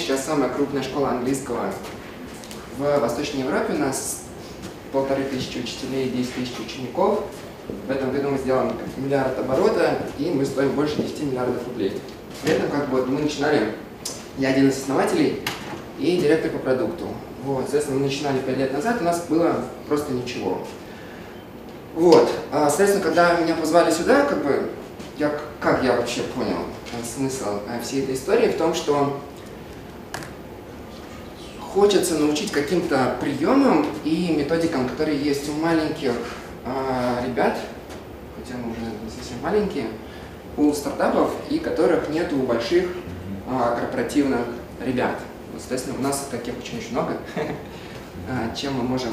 сейчас самая крупная школа английского в Восточной Европе. У нас 1500 учителей, 10 тысяч учеников. В этом году мы сделаем миллиард оборота, и мы стоим больше 10 миллиардов рублей. При этом как бы мы начинали, я один из основателей и директор по продукту. Вот, соответственно, мы начинали 5 лет назад, у нас было просто ничего. Вот, соответственно, когда меня позвали сюда, как бы, как я вообще понял смысл всей этой истории в том, что хочется научить каким-то приемам и методикам, которые есть у маленьких ребят, хотя мы уже не совсем маленькие, у стартапов, и которых нет у больших корпоративных ребят. Вот, соответственно, у нас таких очень-очень много, чем мы можем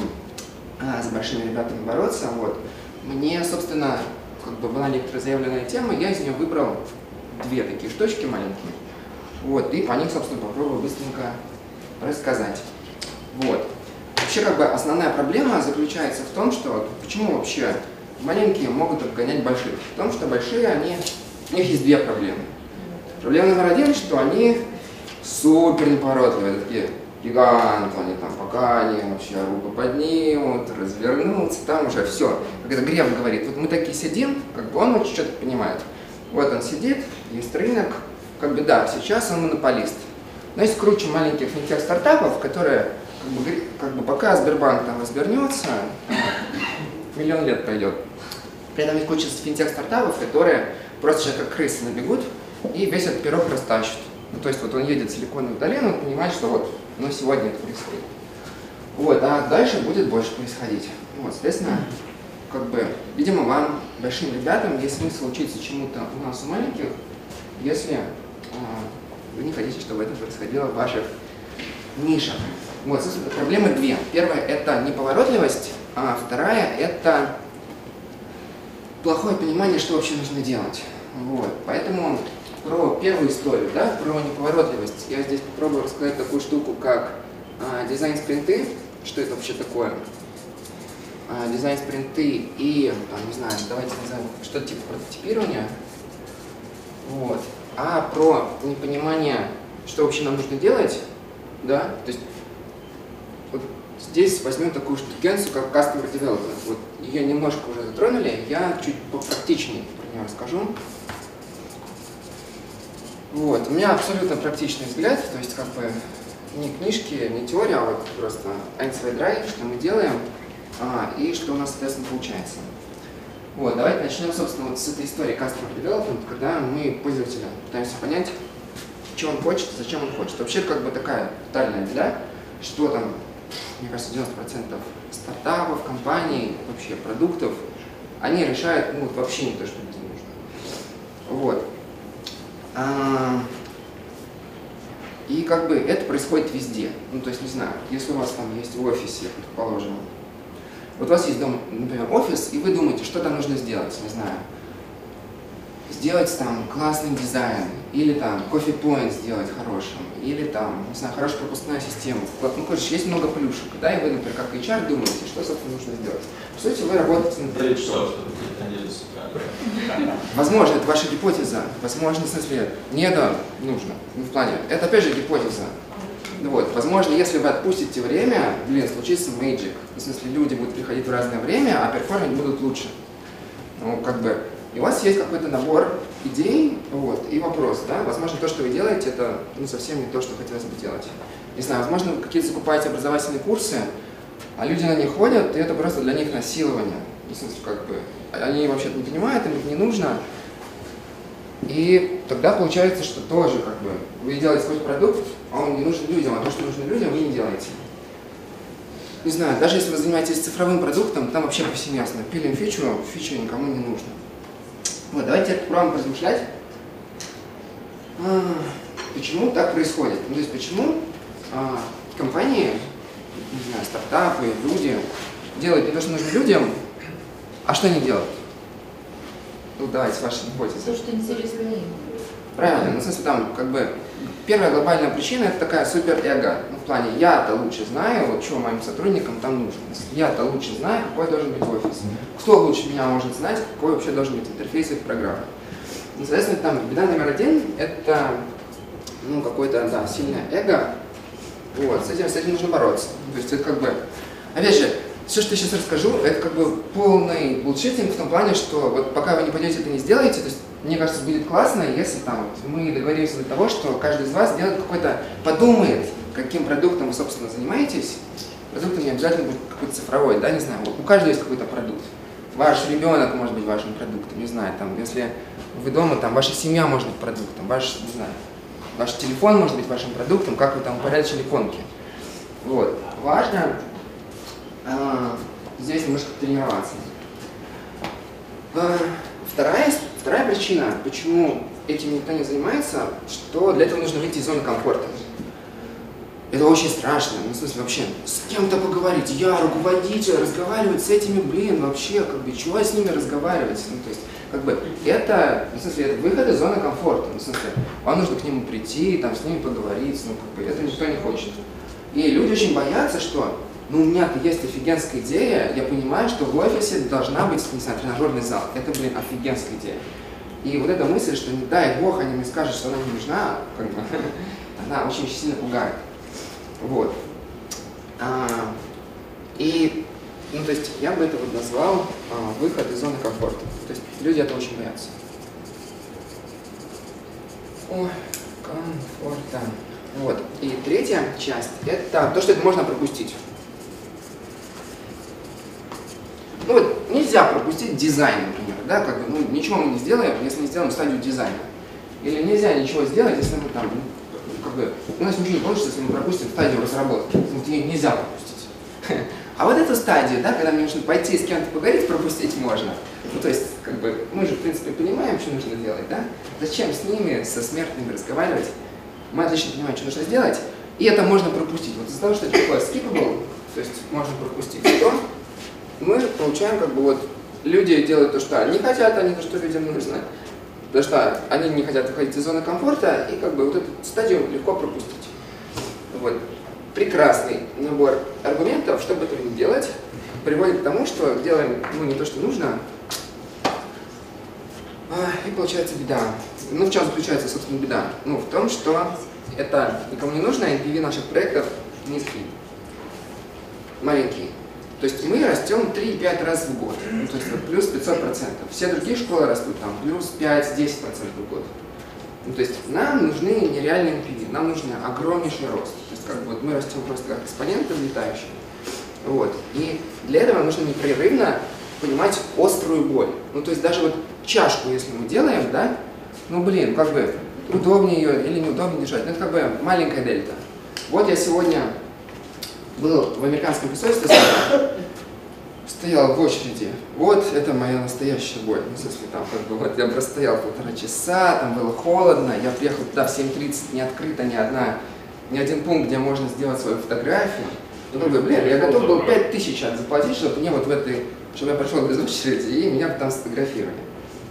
с большими ребятами бороться. Вот. Мне, собственно, как бы была некоторозаявленная тема, я из нее выбрал две такие штучки маленькие. Вот, и по ним, собственно, попробую быстренько рассказать. Вот. Вообще, как бы, основная проблема заключается в том, что почему вообще маленькие могут обгонять больших? В том, что большие, у них есть две проблемы. Проблема номер один, что они супер неповоротливые, такие гиганты, они там, пока они вообще руку поднимут, развернутся, там уже все. Как это Греф говорит, вот мы такие сидим, как бы он вот что-то понимает. Вот он сидит, есть рынок, как бы да, сейчас он монополист. Но есть круче маленьких финтех-стартапов, которые, как бы пока Сбербанк там развернется, миллион лет пройдет. При этом есть куча финтех-стартапов, которые просто сейчас как крысы набегут и весь этот пирог растащат. Ну, то есть вот он едет в Силиконовую долину, он понимает, что вот, ну, сегодня это происходит. Вот, а дальше будет больше происходить. Вот, соответственно, как бы, видимо, вам, большим ребятам, есть смысл учиться чему-то у нас, у маленьких, если вы не хотите, чтобы это происходило в ваших нишах. Вот, собственно, проблемы две. Первая – это неповоротливость, а вторая – это плохое понимание, что вообще нужно делать. Вот, поэтому про первую историю, да, про неповоротливость, я здесь попробую рассказать такую штуку, как дизайн-спринты, что это вообще такое. Дизайн-спринты и, там, не знаю, давайте назовем что-то типа прототипирования. Вот. А про непонимание, что вообще нам нужно делать, да, то есть вот здесь возьмем такую штукенцию, как Customer Development. Вот ее немножко уже затронули, я чуть попрактичнее про нее расскажу. Вот, у меня абсолютно практичный взгляд, то есть как бы не книжки, не теория, а вот просто драйв, что мы делаем и что у нас, соответственно, получается. Вот, давайте начнем, собственно, вот с этой истории Customer Development, когда мы пользователя пытаемся понять, чего он хочет, зачем он хочет. Вообще, как бы такая тотальная беда, что там, мне кажется, 90% стартапов, компаний, вообще продуктов, они решают, ну, вообще не то, что людям нужно. Вот. И как бы это происходит везде. Ну, то есть, не знаю, если у вас там есть в офисе, предположим, вот у вас есть дом, например, офис, и вы думаете, что там нужно сделать, не знаю, сделать там классный дизайн, или там кофе-поинт сделать хорошим, или там, не знаю, хорошую пропускную систему. Ну, короче, есть много плюшек, да, и вы, например, как HR думаете, что, собственно, нужно сделать. По сути, вы работаете над проектом. Возможно, это ваша гипотеза, возможно, в смысле, не это нужно, ну, в плане, это опять же гипотеза. Вот, возможно, если вы отпустите время, блин, случится мэджик. В смысле, люди будут приходить в разное время, а перформить будут лучше. Ну, как бы, и у вас есть какой-то набор идей, вот, и вопрос, да, возможно, то, что вы делаете, это, ну, совсем не то, что хотелось бы делать. Не знаю, возможно, вы какие-то закупаете образовательные курсы, а люди на них ходят, и это просто для них насилование. В смысле, как бы, они вообще-то не понимают, им это не нужно. И тогда получается, что тоже как бы вы делаете свой продукт, а он не нужен людям, а то, что нужно людям, вы не делаете. Не знаю, даже если вы занимаетесь цифровым продуктом, там вообще повсеместно. Пилим фичу, фича никому не нужна. Вот, давайте попробуем размышлять, почему так происходит. Ну, то есть почему компании, не знаю, стартапы, люди делают не то, что нужно людям, а что они делают? Ну, давайте, ваши гипотезы. То, что интересно им. Правильно, ну, в смысле, там, как бы, первая глобальная причина – это такая супер-эго. Ну, в плане, я-то лучше знаю, вот, что моим сотрудникам там нужно. Я-то лучше знаю, какой должен быть офис. Кто лучше меня может знать, какой вообще должен быть интерфейс их программы. Ну, соответственно, там, беда номер один – это ну, какое-то, да, сильное эго. Вот, с этим нужно бороться. То есть это как бы, опять же, все, что я сейчас расскажу, это как бы полный булшитинг в том плане, что вот пока вы не пойдете это не сделаете, то есть, мне кажется, будет классно, если там вот, мы договоримся до того, что каждый из вас делает какой-то, подумает, каким продуктом вы, собственно, занимаетесь. Продуктом не обязательно будет какой-то цифровой, да, не знаю, вот, у каждого есть какой-то продукт. Ваш ребенок может быть вашим продуктом, не знаю, там, если вы дома, там, ваша семья может быть продуктом, ваш, не знаю, ваш телефон может быть вашим продуктом, как вы там упорядочили иконки. Вот, важно здесь немножко тренироваться. Вторая причина, почему этим никто не занимается, что для этого нужно выйти из зоны комфорта. Это очень страшно, ну, в смысле, вообще, с кем-то поговорить, я руководитель, разговаривать с этими, блин, вообще, как бы, чего с ними разговаривать, ну, то есть, как бы, это, в смысле, это выход из зоны комфорта, ну, в смысле, вам нужно к нему прийти, там, с ними поговорить, ну, как бы, это никто не хочет. И люди очень боятся, что, ну, у меня-то есть офигенская идея, я понимаю, что в офисе должна быть, не знаю, тренажерный зал, это, блин, офигенская идея. И вот эта мысль, что, не дай бог, они мне скажут, что она не нужна, как бы, она очень сильно пугает. Вот. И, ну, то есть, я бы это вот назвал выход из зоны комфорта. То есть, люди это очень боятся. О, комфорта. Вот. И третья часть, это то, что это можно пропустить. Ну, вот, нельзя пропустить дизайн, например, да, как бы, ну, ничего мы не сделаем, если не сделаем стадию дизайна. Или нельзя ничего сделать, если мы там, как бы, у нас ничего не получится, если мы пропустим стадию разработки. Ее нельзя пропустить. А вот эту стадию, да, когда мне нужно пойти с кем-то поговорить, пропустить можно. Ну, то есть, как бы, мы же, в принципе, понимаем, что нужно делать, да? Зачем с ними, со смертными разговаривать? Мы отлично понимаем, что нужно сделать, и это можно пропустить. Вот из-за того, что это такое skippable, то есть можно пропустить то, мы получаем, как бы, вот, люди делают то, что они хотят, а не то, что людям нужно. Потому что они не хотят выходить из зоны комфорта, и как бы вот эту стадию легко пропустить. Вот. Прекрасный набор аргументов, чтобы этого не делать, приводит к тому, что делаем, ну, не то, что нужно, и получается беда. Ну, в чем заключается, собственно, беда? Ну, в том, что это никому не нужно, NPV наших проектов низкий, маленький. То есть мы растем 3-5 раз в год, ну, то есть вот плюс 500%. Все другие школы растут там плюс 5-10% в год. Ну, то есть нам нужны нереальные NPV, нам нужен огромнейший рост. То есть как бы вот мы растем просто как экспоненты летающие. Вот. И для этого нужно непрерывно понимать острую боль. Ну, то есть даже вот чашку, если мы делаем, да, ну, блин, как бы удобнее ее или неудобнее держать. Ну, это как бы маленькая дельта. Вот я сегодня был в американском посольстве, стоял в очереди. Вот это моя настоящая боль. Ну, в смысле, там, как бы, вот я просто стоял полтора часа, там было холодно, я приехал туда в 7:30, не открыто ни один пункт, где можно сделать свою фотографию. Я думаю, блин, я готов был 5000 заплатить, чтобы мне вот в этой, чтобы я пошел без очереди и меня там сфотографировали.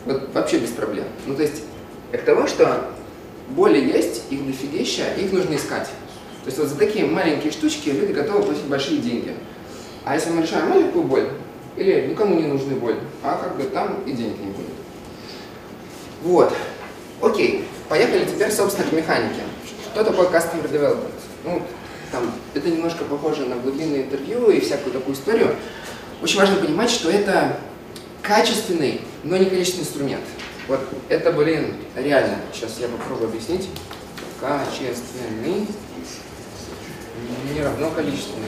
Вот вообще без проблем. Ну, то есть, к тому, что боли есть, их дофигища, их нужно искать. То есть вот за такие маленькие штучки люди готовы платить большие деньги. А если мы решаем маленькую боль, или никому не нужную боль, а как бы там и денег не будет. Вот. Окей. Поехали теперь, собственно, к механике. Что такое Customer Development? Ну, там, это немножко похоже на глубинные интервью и всякую такую историю. Очень важно понимать, что это качественный, но не количественный инструмент. Вот это, блин, реально. Сейчас я попробую объяснить. Качественный не равно количественное.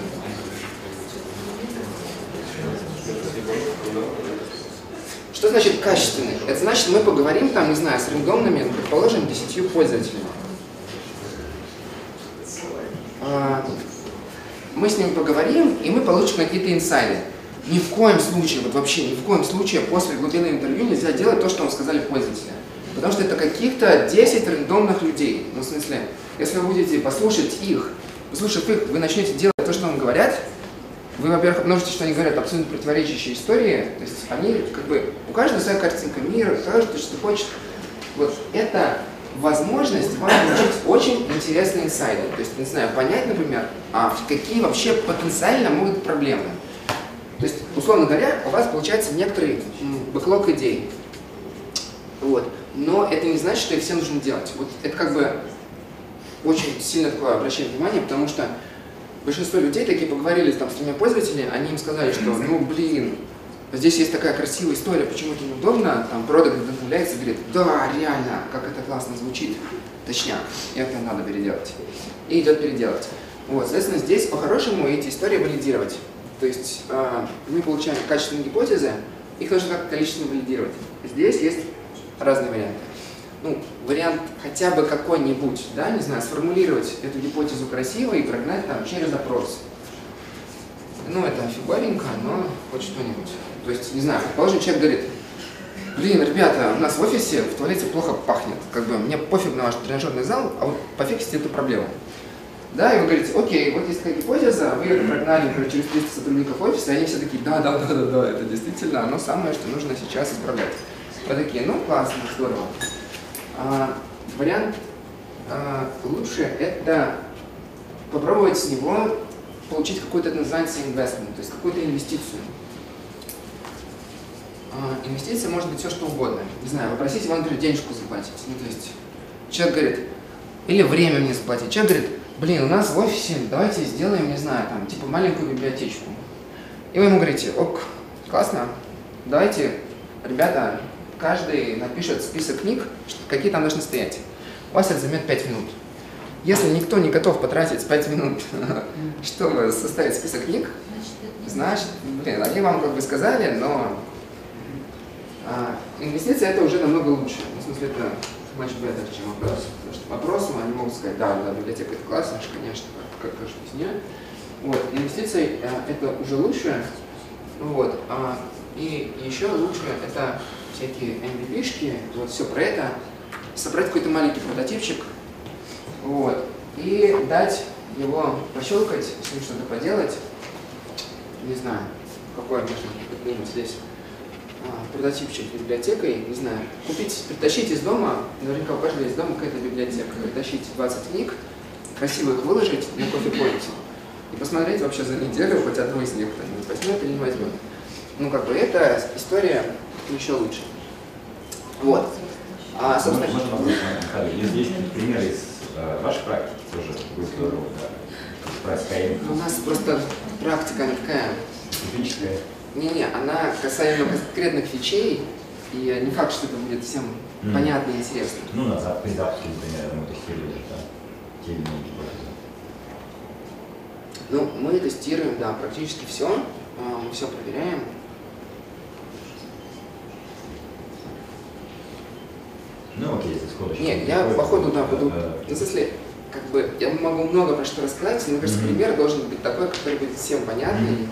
Что значит качественный? Это значит, мы поговорим там, не знаю, с рандомными, предположим, 10 пользователями. Мы с ними поговорим, и мы получим какие-то инсайды. Ни в коем случае, вот вообще ни в коем случае после глубинного интервью нельзя делать то, что вам сказали пользователи. Потому что это каких-то 10 рандомных людей. Ну, в смысле, если вы будете послушав их, вы начнете делать то, что вам говорят. Вы, во-первых, обнаружите, что они говорят абсолютно противоречащие истории. То есть они, как бы, у каждого своя картинка мира, каждый что хочет. Вот это возможность вам получить очень интересные инсайды. То есть, не знаю, понять, например, какие вообще потенциально могут быть проблемы. То есть, условно говоря, у вас получается некоторый бэклог идей. Вот. Но это не значит, что их все нужно делать. Вот это как бы очень сильно такое обращение внимания, потому что большинство людей такие поговорили там с тремя пользователями, они им сказали, что ну блин, здесь есть такая красивая история, почему это неудобно, там продакт вдохновляется и говорит, да, реально, как это классно звучит, точняк, это надо переделать. И идет переделать. Вот, соответственно, здесь по-хорошему эти истории валидировать. То есть мы получаем качественные гипотезы, их нужно как-то количественно валидировать. Здесь есть разные варианты. Ну, вариант хотя бы какой-нибудь, да, не знаю, сформулировать эту гипотезу красиво и прогнать там через опрос. Ну, это фиговенько, но хоть что-нибудь. То есть, не знаю, предположим, человек говорит, блин, ребята, у нас в офисе в туалете плохо пахнет, как бы мне пофиг на ваш тренажерный зал, а вот пофиксите эту проблему. Да, и вы говорите, окей, вот есть такая гипотеза, вы ее прогнали, например, через 300 сотрудников офиса, и они все такие, да, это действительно оно самое, что нужно сейчас исправлять. Вы такие, ну, классно, здорово. Вариант лучше это попробовать с него получить какой-то, это называется, investment, то есть какую-то инвестицию. Инвестиция может быть все что угодно. Не знаю, попросить его, например, денежку заплатить. Ну, то есть человек говорит, или время мне заплатить. Человек говорит, блин, у нас в офисе давайте сделаем, не знаю, там, типа маленькую библиотечку. И вы ему говорите, ок, классно, давайте, ребята, каждый напишет список книг, какие там должны стоять. У вас это займет 5 минут. Если никто не готов потратить 5 минут, чтобы составить список книг, значит, блин, они вам как бы сказали, но инвестиция это уже намного лучше. В смысле, это much better, чем вопрос. Потому что вопросом они могут сказать, да, библиотека это классно, конечно, как-то же без нее. Вот, инвестиции это уже лучше. Вот. И еще лучше это всякие MVP-шки, вот все про это, собрать какой-то маленький прототипчик, вот, и дать его пощелкать, с ним что-то поделать, не знаю, какой можно поднимать здесь прототипчик библиотекой, не знаю, купить, притащить из дома, наверняка у каждого из дома какая-то библиотека, притащить 20 книг, красиво их выложить на кофе-пойнте и посмотреть вообще за неделю хоть одну из них кто-нибудь возьмет или не возьмет. Ну, как бы, это история еще лучше. Вот. Собственно, есть примеры из вашей практики тоже. Будет здорово, да. У нас просто практика она такая. Физическая. Не-не, она касаемо конкретных фичей, и не факт, что это будет всем понятно и интересно. Ну, на запись, например, мы тестируем, да? Те или иные гипотезы. Ну, мы тестируем, да, практически все. Мы все проверяем. Ну, окей, если сходочно. Нет, я походу, да, буду. Если, как бы, я могу много про что рассказать, но, мне кажется, пример должен быть такой, который будет всем понятный,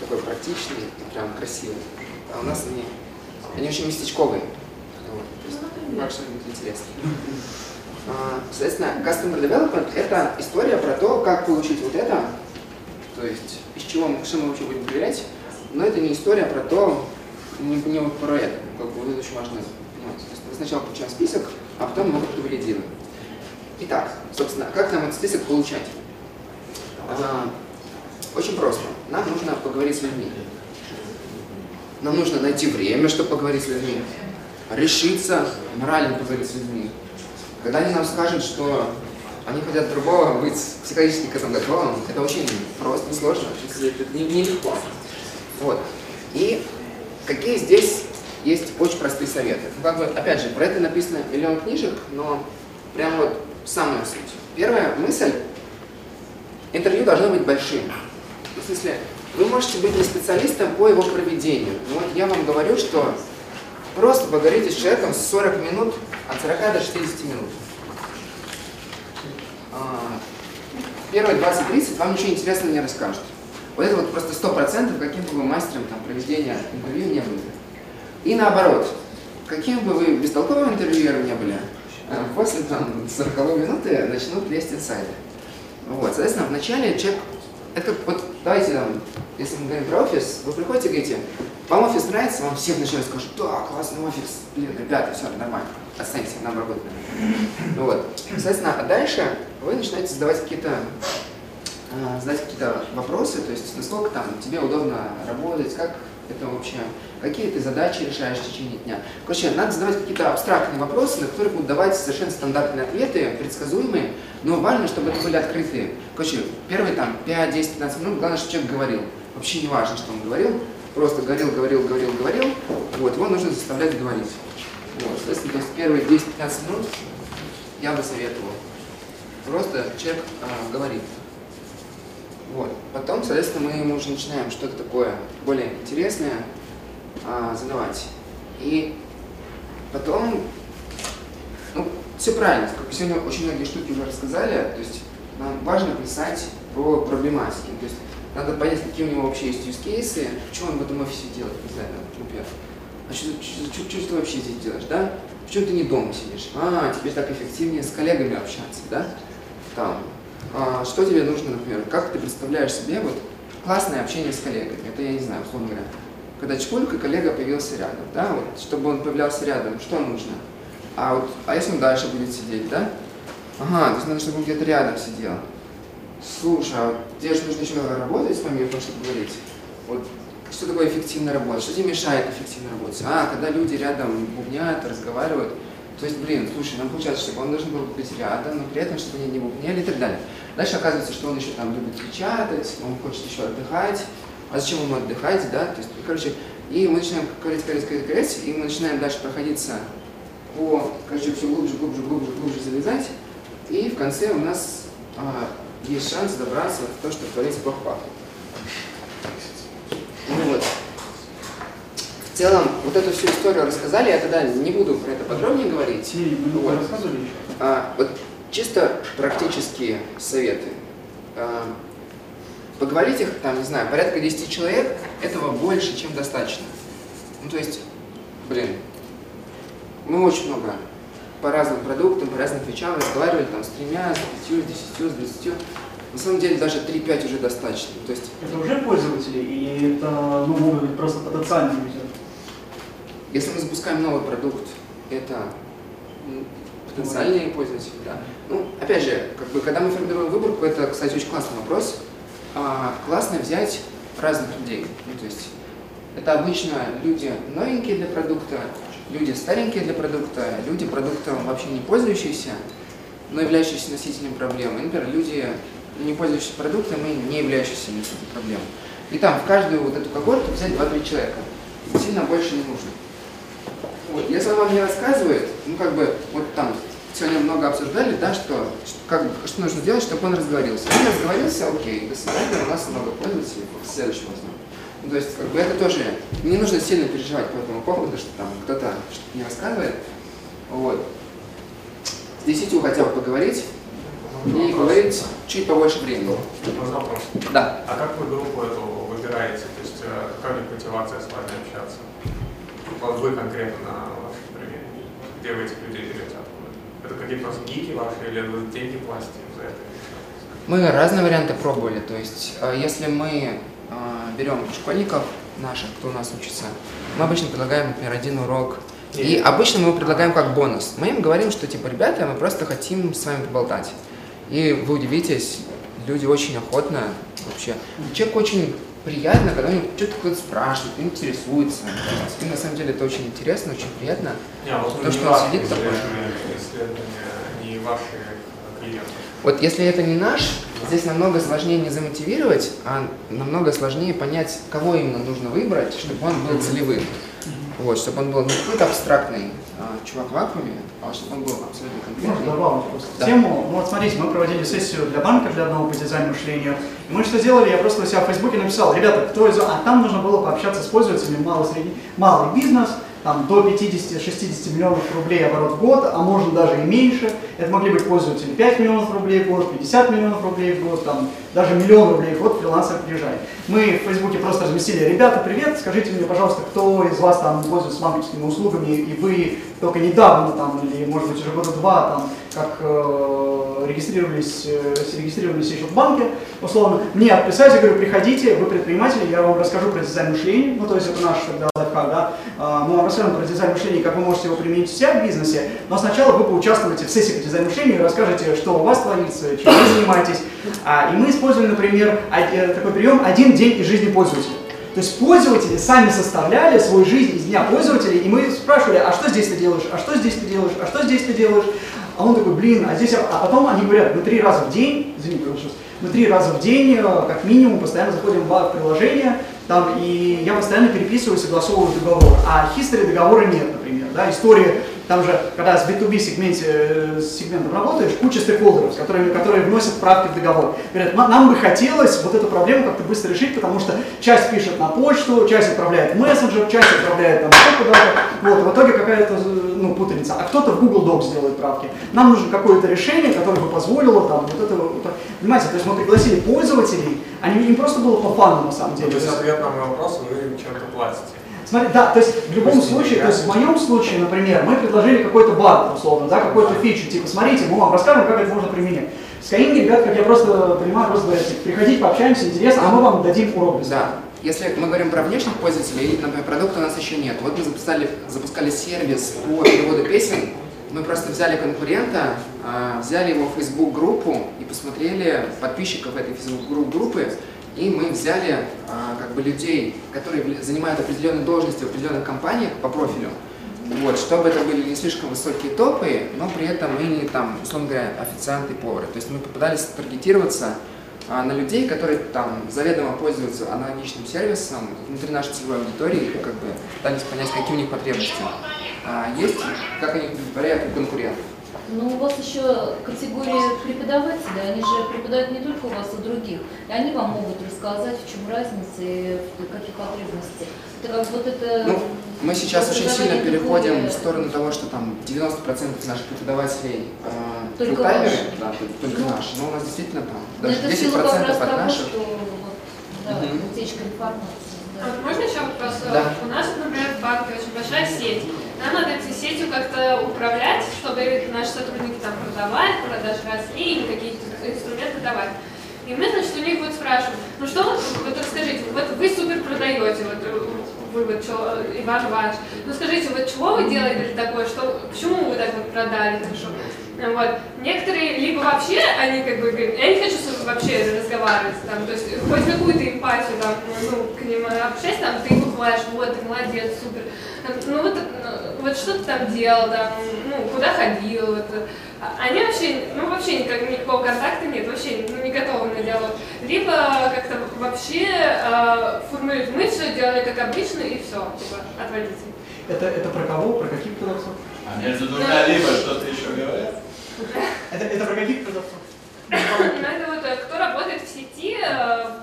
такой практичный, прям красивый. А у нас они очень местечковые. Так что будет интересно. Соответственно, Customer Development — это история про то, как получить вот это, то есть из чего мы вообще будем проверять, но это не история про то, не вот про это, как бы это очень важно. Мы сначала получаем список, а потом мы его валидируем. Итак, собственно, как нам этот список получать? Очень просто. Нам нужно поговорить с людьми. Нам нужно найти время, чтобы поговорить с людьми. Решиться морально поговорить с людьми. Когда они нам скажут, что они хотят другого, быть психологически к этому готовым, это очень просто, несложно, это нелегко. Вот. И какие здесь есть очень простые советы. Ну, как бы, опять же, про это написано миллион книжек, но прям вот самая суть. Первая мысль – интервью должно быть большим. В смысле, вы можете быть не специалистом по его проведению. Но вот я вам говорю, что просто поговорите с человеком 40 минут, от 40 до 60 минут. Первые 20-30 вам ничего интересного не расскажут. Вот это вот просто 100% каким бы вы мастером там, проведения интервью не были. И наоборот, каким бы вы бестолковым интервьюером не были, после там, 40 минуты начнут лезть инсайды. Вот, соответственно, вначале человек, это как, вот давайте, там, если мы говорим про офис, вы приходите и говорите, вам офис нравится, вам все вначале скажут, да, классный офис, блин, ребята, все, нормально, останьте, нам работать надо. Вот, соответственно, а дальше вы начинаете задавать какие-то задать какие-то вопросы, то есть насколько там тебе удобно работать, как это вообще, какие ты задачи решаешь в течение дня. Короче, надо задавать какие-то абстрактные вопросы, на которые будут давать совершенно стандартные ответы, предсказуемые, но важно, чтобы это были открытые. Короче, первые там 5-10-15 минут, главное, чтобы человек говорил. Вообще не важно, что он говорил, просто говорил. Вот, его нужно заставлять говорить. Вот, соответственно, то есть первые 10-15 минут я бы советовал. Просто человек говорит. Вот. Потом, соответственно, мы ему уже начинаем что-то такое более интересное задавать. И потом, ну, все правильно, как сегодня очень многие штуки уже рассказали, то есть нам важно писать про проблематики. То есть надо понять, какие у него вообще есть юзкейсы, почему он в этом офисе делает, не знаю, например. А что ты вообще здесь делаешь, да? Почему ты не дома сидишь? А, тебе так эффективнее с коллегами общаться, да? Там. А, что тебе нужно, например, как ты представляешь себе вот классное общение с коллегами? Это я не знаю, условно говоря. Когда чпулька, коллега появился рядом, да? Вот, чтобы он появлялся рядом, что нужно? А, вот, а если он дальше будет сидеть, да? Ага, то есть надо, чтобы он где-то рядом сидел. Слушай, а вот тебе же нужно еще работать с моментом, чтобы говорить. Вот. Что такое эффективная работа? Что тебе мешает эффективно работать? А, когда люди рядом бубнят, разговаривают. То есть, блин, слушай, нам получается, чтобы он должен был быть рядом, но при этом, чтобы они не бубняли и так далее. Дальше оказывается, что он еще там любит печатать, он хочет еще отдыхать. А зачем ему отдыхать, да? То есть, короче, и мы начинаем говорить, и мы начинаем дальше проходиться по, короче, все глубже залезать. И в конце у нас есть шанс добраться в то, что творится плохо. В целом, вот эту всю историю рассказали, я тогда не буду про это подробнее говорить. Вот. Вот чисто практические советы. Поговорить их, там, не знаю, порядка 10 человек, этого больше, чем достаточно. Ну, то есть, блин, мы очень много по разным продуктам, по разным вещам разговаривали, там, с 3, с 5, с 10, с 20. На самом деле даже 3-5 уже достаточно. То есть, это уже пользователи и это, ну, могут быть просто потенциальные люди? Если мы запускаем новый продукт, это потенциальные пользователи, да. Ну, опять же, как бы, когда мы формируем выборку, это, кстати, очень классный вопрос. Классно взять разных людей. Ну, то есть, это обычно люди новенькие для продукта, люди старенькие для продукта, люди продуктом вообще не пользующиеся, но являющиеся носителем проблемы. Например, люди, не пользующиеся продуктом и не являющиеся носителем проблемы. И там в каждую вот эту когорту взять 2-3 человека. Сильно больше не нужно. Вот. Если он вам не рассказывает, ну как бы вот там сегодня много обсуждали, да, что нужно делать, чтобы он разговорился. Он разговорился, окей, до свидания, у нас много пользователей, следующего знаем. Ну, то есть как бы это тоже не нужно сильно переживать по этому поводу, что там кто-то что-то не рассказывает. Вот. С 10 хотя бы поговорить. И говорить чуть побольше времени. Вопрос. Да. А как вы группу эту выбираете? То есть какая мотивация с вами общаться? Вот вы конкретно на вашем примере. Где вы этих людей берете? Это какие-то гики ваши или деньги платите за это? Мы разные варианты пробовали. То есть если мы берем школьников наших, кто у нас учится, мы обычно предлагаем, например, 1 урок. И обычно мы его предлагаем как бонус. Мы им говорим, что типа, ребята, мы просто хотим с вами поболтать. И вы удивитесь, люди очень охотно вообще. Человеку очень приятно, когда они что-то кто-то спрашивает, интересуется. И на самом деле это очень интересно, очень приятно. Вот то, что он сидит такой. Не ваши клиенты. Вот если это не наш, здесь намного сложнее не замотивировать, а намного сложнее понять, кого именно нужно выбрать, чтобы он был целевым. Вот, чтобы он был не какой-то абстрактный чувак в аквами, а чтобы он был абсолютно конкретный. Добавлю просто тему. Ну вот смотрите, мы проводили сессию для банка, для одного по дизайну мышлению. И мы что сделали, я просто у себя в Фейсбуке написал, ребята, кто из... А там нужно было пообщаться с пользователями, малый бизнес, там до 50-60 миллионов рублей оборот в год, а может даже и меньше. Это могли быть пользователи 5 миллионов рублей в год, 50 миллионов рублей в год, там, даже миллион рублей в год фрилансер приезжает. Мы в Фейсбуке просто разместили, ребята, привет, скажите мне, пожалуйста, кто из вас там пользуется банковскими услугами, и вы только недавно, там, или может быть уже года 2, там, как регистрировались еще в банке, условно, мне отписать, я говорю, приходите, вы предприниматели, я вам расскажу про дизайн мышления, ну то есть это наш лайфхак, да, мы вам расскажем про дизайн мышления, как вы можете его применить у себя в бизнесе, но сначала вы поучаствуете в сессии по дизайну мышления и расскажете, что у вас творится, чем вы занимаетесь, И мы использовали, например, такой прием «Один день из жизни пользователя». То есть пользователи сами составляли свою жизнь из дня пользователей, и мы спрашивали, а что здесь ты делаешь, а что здесь ты делаешь, а что здесь ты делаешь? А он такой, блин, а здесь... А потом они говорят, мы 3 раза в день, извините, мы 3 раза в день, как минимум, постоянно заходим в приложение, там, и я постоянно переписываю, согласовываю договор, а history договора нет, например, да, история... Там же, когда с B2B сегментом работаешь, куча стейкхолдеров, которые вносят правки в договор. Говорят, нам бы хотелось вот эту проблему как-то быстро решить, потому что часть пишет на почту, часть отправляет в мессенджер, часть отправляет там куда-то. Вот, в итоге какая-то путаница. А кто-то в Google Docs делает правки. Нам нужно какое-то решение, которое бы позволило там вот это... Понимаете, то есть мы пригласили пользователей, им просто было по фану на самом деле. То есть ответ на мой вопрос, вы чем-то платите. Смотри, да, то есть в любом случае, то есть в моем случае, например, мы предложили какой-то баг, условно, да, какую-то фичу, типа, смотрите, мы вам расскажем, как это можно применять. В Skyeng, ребят, как я просто понимаю, просто говорят, приходите, пообщаемся, интересно, а мы вам дадим урок. Да, если мы говорим про внешних пользователей, например, продукта у нас еще нет. Вот мы запускали сервис по переводу песен, мы просто взяли конкурента, взяли его Facebook-группу и посмотрели подписчиков этой Facebook-группы, и мы взяли как бы людей, которые занимают определенные должности в определенных компаниях по профилю, вот, чтобы это были не слишком высокие топы, но при этом мы не там, условно говоря, официанты и повары. То есть мы попытались таргетироваться на людей, которые там заведомо пользуются аналогичным сервисом внутри нашей целевой аудитории, и как бы пытались понять, какие у них потребности есть, как они удовлетворяют конкурентов. Но у вас еще категория преподавателей, они же преподают не только у вас, а других. И они вам могут рассказать, в чем разница и какие потребности. Это как вот это... Ну, мы сейчас очень сильно переходим в сторону того, что там 90% наших преподавателей фултаймеры, да, только наши. Но у нас действительно там даже 10% от наших. Утечка информации. А вот можно еще вопрос? Да. У нас, например, в банке очень большая сеть. Нам надо этой сетью как-то управлять, чтобы наши сотрудники там продавали, продажи росли или какие-то инструменты давать. И мы, значит, у них вот спрашиваем, ну что вот скажите, вот вы супер продаете, вы вот что, Иван Иванович, ну скажите, вот чего вы делаете такое, что, почему вы так вот продали хорошо? Вот. Некоторые либо вообще, они как бы говорят, я не хочу с вами вообще разговаривать, там, то есть хоть какую-то эмпатию там, ну, к ним общаюсь, там, ты бываешь, вот, ты молодец, супер, ну вот, вот что ты там делал, там, ну, куда ходил, вот. Они вообще, ну вообще никакого контакта нет, вообще ну, не готовы на диалог, либо как-то вообще формулируют, мы все делали как обычно и все, типа, отвалите. Это про кого, про каких продавцов? А между двумя либо что-то еще говорят? Это про каких продавцов? Ну, это вот кто работает в сети,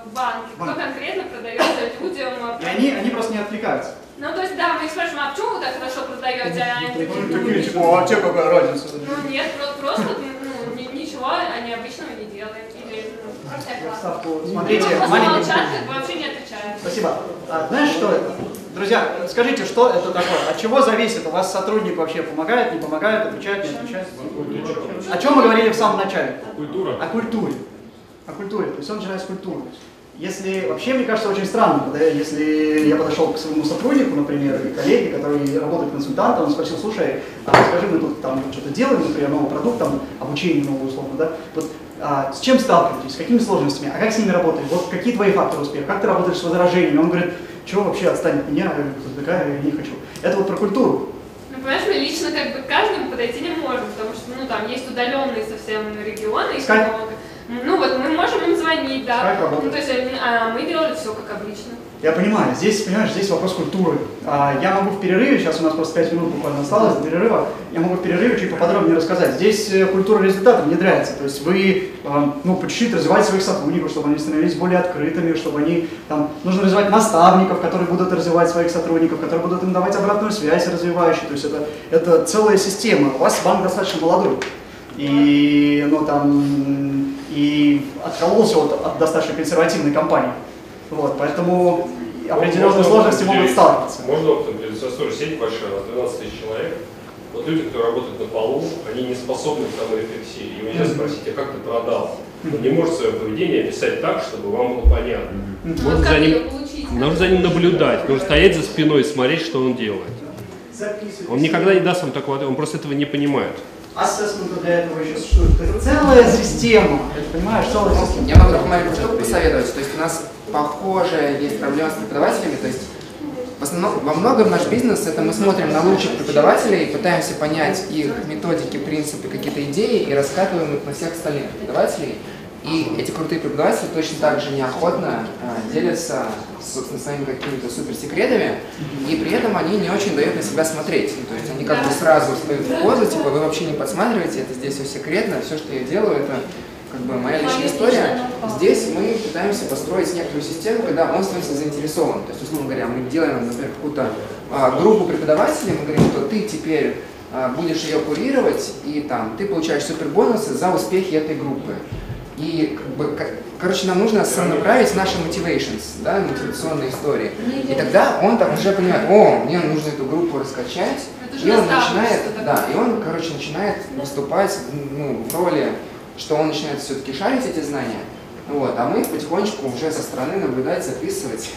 в банке, кто конкретно продает людям. И они просто не отвлекаются. Ну, то есть, да, мы их спрашиваем, а почему вы так хорошо продаете, а они такие... Ну, такие, типа, вообще какая разница? Ну, нет, просто ничего они обычного не делают. Смотрите, маленький... вообще не отвечают. Спасибо. Знаешь, что это? Друзья, скажите, что это такое? От чего зависит? У вас сотрудник вообще помогает, не помогает, отвечает, не отвечает? О чем мы говорили в самом начале? Культура. О культуре. О культуре. То есть он начинает с культуры. Если вообще, мне кажется, очень странно, да, если я подошел к своему сотруднику, например, или коллеге, который работает консультантом, он спросил, слушай, скажи, мы тут там что-то делаем, например, новый продукт, там, обучение новое, условно, да? Вот, с чем сталкиваетесь, с какими сложностями, а как с ними работаешь, вот какие твои факторы успеха, как ты работаешь с возражениями, он говорит, чего вообще отстань от меня, я говорю, такая, я не хочу. Это вот про культуру. Ну, понимаешь, мы лично как бы к каждому подойти не можем, потому что, ну, там есть удаленные совсем регионы, Skyeng. Ну вот мы можем им звонить, да, ну, то есть мы делали все как обычно. Я понимаю, здесь, понимаешь, здесь вопрос культуры. Я могу в перерыве, сейчас у нас просто 5 минут буквально осталось до перерыва, я могу в перерыве чуть поподробнее рассказать. Здесь культура результата внедряется, то есть вы, ну, по чуть-чуть развиваете своих сотрудников, чтобы они становились более открытыми, чтобы они, там, нужно развивать наставников, которые будут развивать своих сотрудников, которые будут им давать обратную связь развивающую, то есть это целая система. У вас банк достаточно молодой, и, ну, там, и откололся от достаточно консервативной компании. Вот, поэтому определенные сложности могут сталкиваться. Можно опытом делиться, сеть большая, 12 тысяч человек. Вот люди, кто работает на полу, они не способны к саморефлексии. Его нельзя спросить, а как ты продал? Он не может свое поведение описать так, чтобы вам было понятно. Нужно за ним наблюдать, нужно стоять за спиной и смотреть, что он делает. Он никогда не даст вам такого ответа, он просто этого не понимает. А, соответственно, для этого еще существует целая система. Ты понимаешь, целая система. Я могу маленькую штуку посоветовать. То есть у нас похожая есть проблема с преподавателями. То есть в основном, во многом наш бизнес — это мы смотрим на лучших преподавателей, пытаемся понять их методики, принципы, какие-то идеи и раскатываем их на всех остальных преподавателей. И эти крутые преподаватели точно так же неохотно делятся, собственно, своими какими-то суперсекретами, и при этом они не очень дают на себя смотреть. То есть они как бы сразу встают в позу, типа, вы вообще не подсматриваете, это здесь все секретно, все, что я делаю, это как бы моя личная история. Здесь мы пытаемся построить некоторую систему, когда он становится заинтересован. То есть, условно говоря, мы делаем, например, какую-то группу преподавателей, мы говорим, что ты теперь будешь ее курировать, и там ты получаешь супербонусы за успехи этой группы. И, как бы, короче, нам нужно направить наши motivations, да, мотивационные истории. И тогда он там уже понимает, о, мне нужно эту группу раскачать, и он начинает, да, и он, короче, начинает выступать, ну, в роли, что он начинает все-таки шарить эти знания, вот, а мы потихонечку уже со стороны наблюдать, записывать.